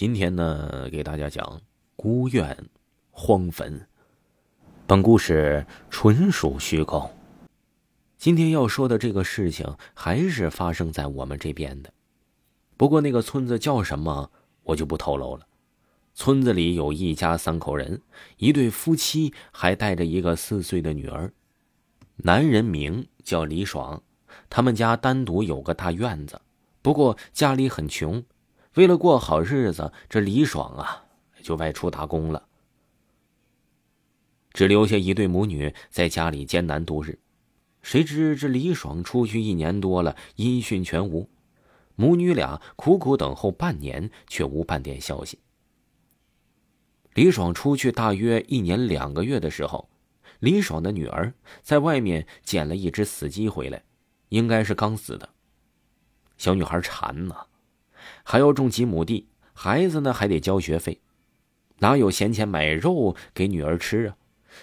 今天呢，给大家讲孤院荒坟。本故事纯属虚构。今天要说的这个事情还是发生在我们这边的，不过那个村子叫什么我就不透露了。村子里有一家三口人，一对夫妻还带着一个4岁的女儿。男人名叫李爽，他们家单独有个大院子，不过家里很穷，为了过好日子，这李爽啊就外出打工了，只留下一对母女在家里艰难度日。谁知这李爽出去1年多了，音讯全无，母女俩苦苦等候半年，却无半点消息。李爽出去大约1年2个月的时候，李爽的女儿在外面捡了一只死鸡回来，应该是刚死的。小女孩馋呢，还要种几亩地，孩子呢还得交学费，哪有闲钱买肉给女儿吃啊？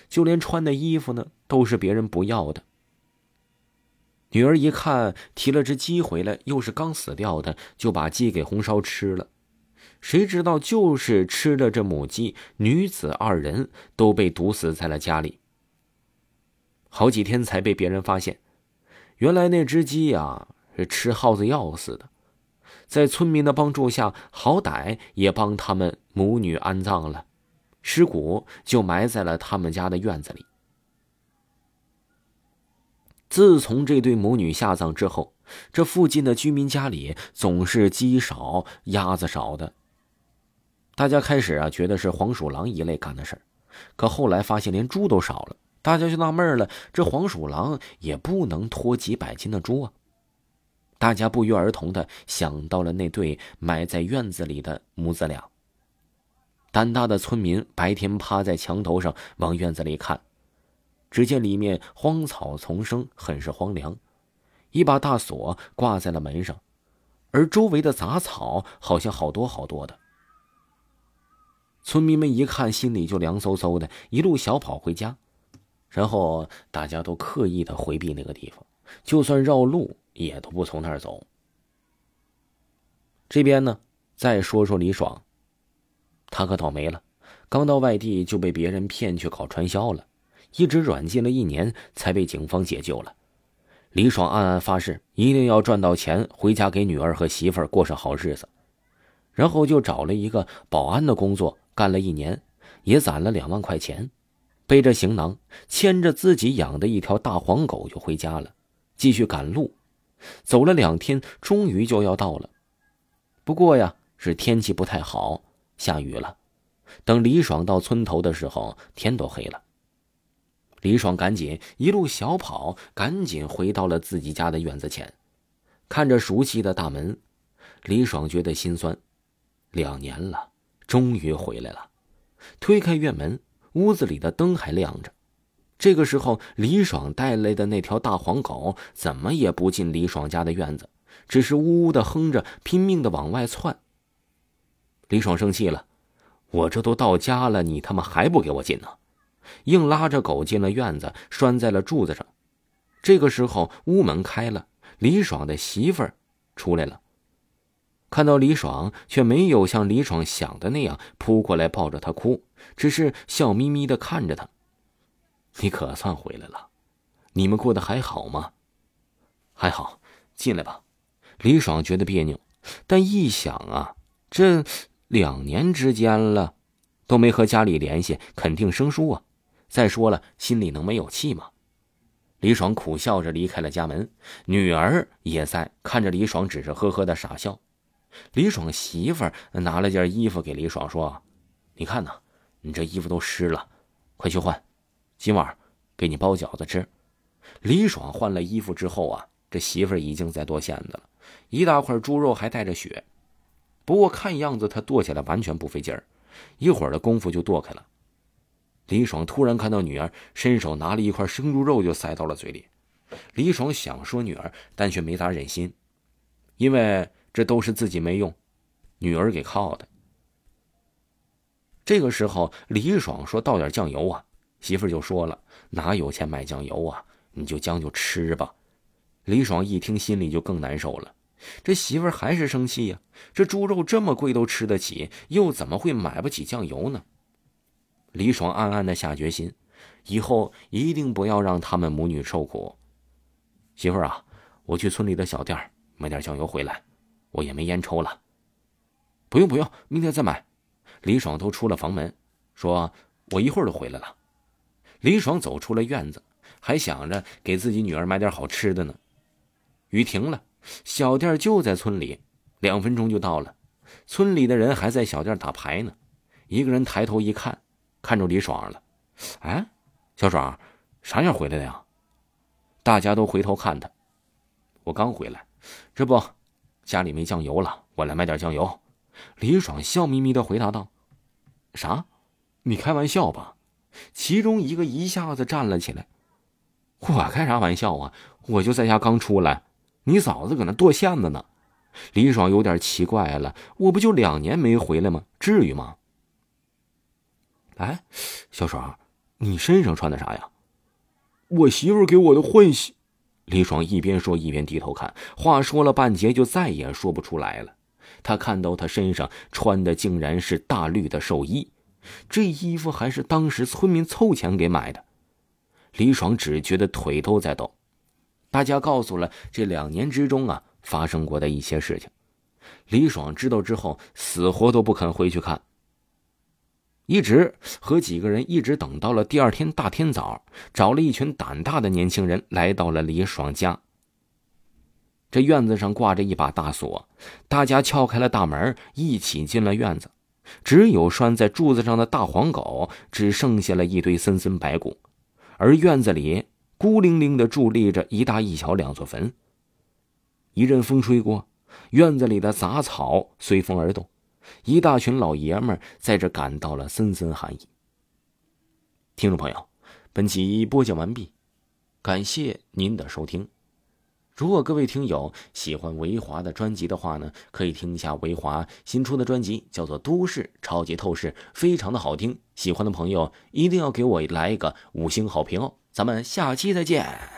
就连穿的衣服呢都是别人不要的。女儿一看提了只鸡回来，又是刚死掉的，就把鸡给红烧吃了。谁知道就是吃了这母鸡，女子2人都被毒死在了家里，好几天才被别人发现。原来那只鸡啊是吃耗子药死的，在村民的帮助下，好歹也帮他们母女安葬了，尸骨就埋在了他们家的院子里。自从这对母女下葬之后，这附近的居民家里总是鸡少鸭子少的，大家开始啊觉得是黄鼠狼一类干的事儿，可后来发现连猪都少了，大家就纳闷了，这黄鼠狼也不能拖几百斤的猪啊。大家不约而同的想到了那对埋在院子里的母子俩。胆大的村民白天趴在墙头上往院子里看，只见里面荒草丛生，很是荒凉。一把大锁挂在了门上，而周围的杂草好像好多的。村民们一看心里就凉飕飕的，一路小跑回家。然后大家都刻意的回避那个地方，就算绕路也都不从那儿走。这边呢，再说说李爽，他可倒霉了，刚到外地就被别人骗去搞传销了，一直软禁了1年才被警方解救了。李爽暗暗发誓，一定要赚到钱回家给女儿和媳妇儿过上好日子，然后就找了一个保安的工作，干了1年，也攒了2万块钱，背着行囊，牵着自己养的一条大黄狗就回家了，继续赶路。走了2天，终于就要到了。不过呀，是天气不太好，下雨了。等李爽到村头的时候，天都黑了。李爽赶紧一路小跑，赶紧回到了自己家的院子前，看着熟悉的大门，李爽觉得心酸。2年了，终于回来了。推开院门，屋子里的灯还亮着。这个时候，李爽带来的那条大黄狗怎么也不进李爽家的院子，只是呜呜的哼着，拼命的往外窜。李爽生气了，我这都到家了，你他妈还不给我进呢？硬拉着狗进了院子，拴在了柱子上。这个时候屋门开了，李爽的媳妇儿出来了，看到李爽却没有像李爽想的那样扑过来抱着他哭，只是笑眯眯的看着他。你可算回来了，你们过得还好吗？还好，进来吧。李爽觉得别扭，但一想啊，这2年之间了都没和家里联系，肯定生疏啊。再说了，心里能没有气吗？李爽苦笑着离开了家门，女儿也在看着李爽，只是呵呵的傻笑。李爽媳妇儿拿了件衣服给李爽说，你看呐，你这衣服都湿了，快去换，今晚给你包饺子吃。李爽换了衣服之后啊，这媳妇儿已经在剁馅子了，一大块猪肉还带着血，不过看样子他剁起来完全不费劲儿，一会儿的功夫就剁开了。李爽突然看到女儿伸手拿了一块生猪肉就塞到了嘴里，李爽想说女儿，但却没咋忍心，因为这都是自己没用，女儿给靠的。这个时候李爽说倒点酱油啊，媳妇儿就说了，哪有钱买酱油啊，你就将就吃吧。李爽一听心里就更难受了，这媳妇儿还是生气呀，这猪肉这么贵都吃得起，又怎么会买不起酱油呢？李爽暗暗的下决心，以后一定不要让他们母女受苦。媳妇儿啊，我去村里的小店买点酱油回来，我也没烟抽了。不用不用，明天再买。李爽都出了房门，说我一会儿就回来了。李爽走出了院子，还想着给自己女儿买点好吃的呢。雨停了，小店就在村里，2分钟就到了。村里的人还在小店打牌呢，一个人抬头一看，看着李爽了。哎，小爽，啥样回来的呀？大家都回头看他。我刚回来，这不，家里没酱油了，我来买点酱油。李爽笑眯眯地回答道。啥？你开玩笑吧？其中一个一下子站了起来。我开啥玩笑啊，我就在家刚出来，你嫂子搁那剁馅子呢。李爽有点奇怪了，我不就2年没回来吗？至于吗？哎，小爽，你身上穿的啥呀？我媳妇给我的混血。李爽一边说一边低头看，话说了半截就再也说不出来了。他看到他身上穿的竟然是大绿的寿衣，这衣服还是当时村民凑钱给买的。李爽只觉得腿都在抖。大家告诉了这2年之中啊发生过的一些事情。李爽知道之后死活都不肯回去看，和几个人一直等到了第二天大天早，找了一群胆大的年轻人来到了李爽家。这院子上挂着一把大锁，大家撬开了大门，一起进了院子。只有拴在柱子上的大黄狗，只剩下了一堆森森白骨，而院子里孤零零地伫立着一大一小2座坟。一阵风吹过，院子里的杂草随风而动，一大群老爷们在这感到了森森寒意。听众朋友，本集播讲完毕，感谢您的收听。如果各位听友喜欢维华的专辑的话呢，可以听一下维华新出的专辑，叫做《都市超级透视》，非常的好听。喜欢的朋友一定要给我来一个5星好评哦！咱们下期再见。